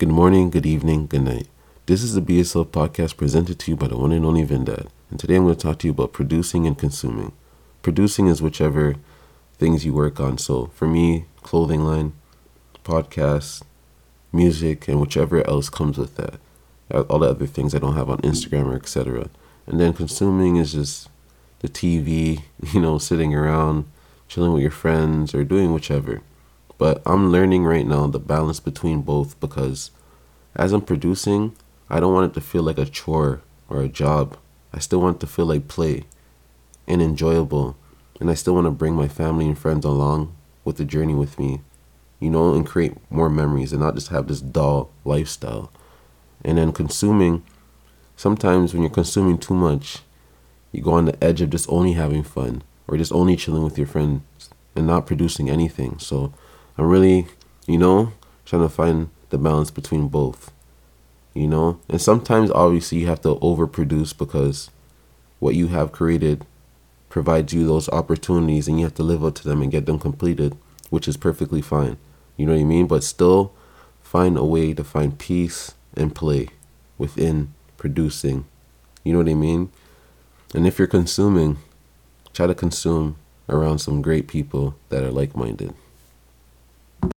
Good morning, good evening, good night. This is the BSL podcast presented to you by the one and only Vindad. And today I'm going to talk to you about producing and consuming. Producing is whichever things you work on. So for me, clothing line, podcasts, music, and whichever else comes with that. All the other things I don't have on Instagram or etc. And then consuming is just the TV, sitting around, chilling with your friends or doing whichever. But I'm learning right now the balance between both, because as I'm producing, I don't want it to feel like a chore or a job. I still want it to feel like play and enjoyable. And I still want to bring my family and friends along with the journey with me, and create more memories and not just have this dull lifestyle. And then consuming, sometimes when you're consuming too much, you go on the edge of just only having fun or just only chilling with your friends and not producing anything. So I'm really, trying to find the balance between both. And sometimes obviously you have to overproduce because what you have created provides you those opportunities and you have to live up to them and get them completed, which is perfectly fine. You know what I mean? But still find a way to find peace and play within producing. You know what I mean? And if you're consuming, try to consume around some great people that are like-minded.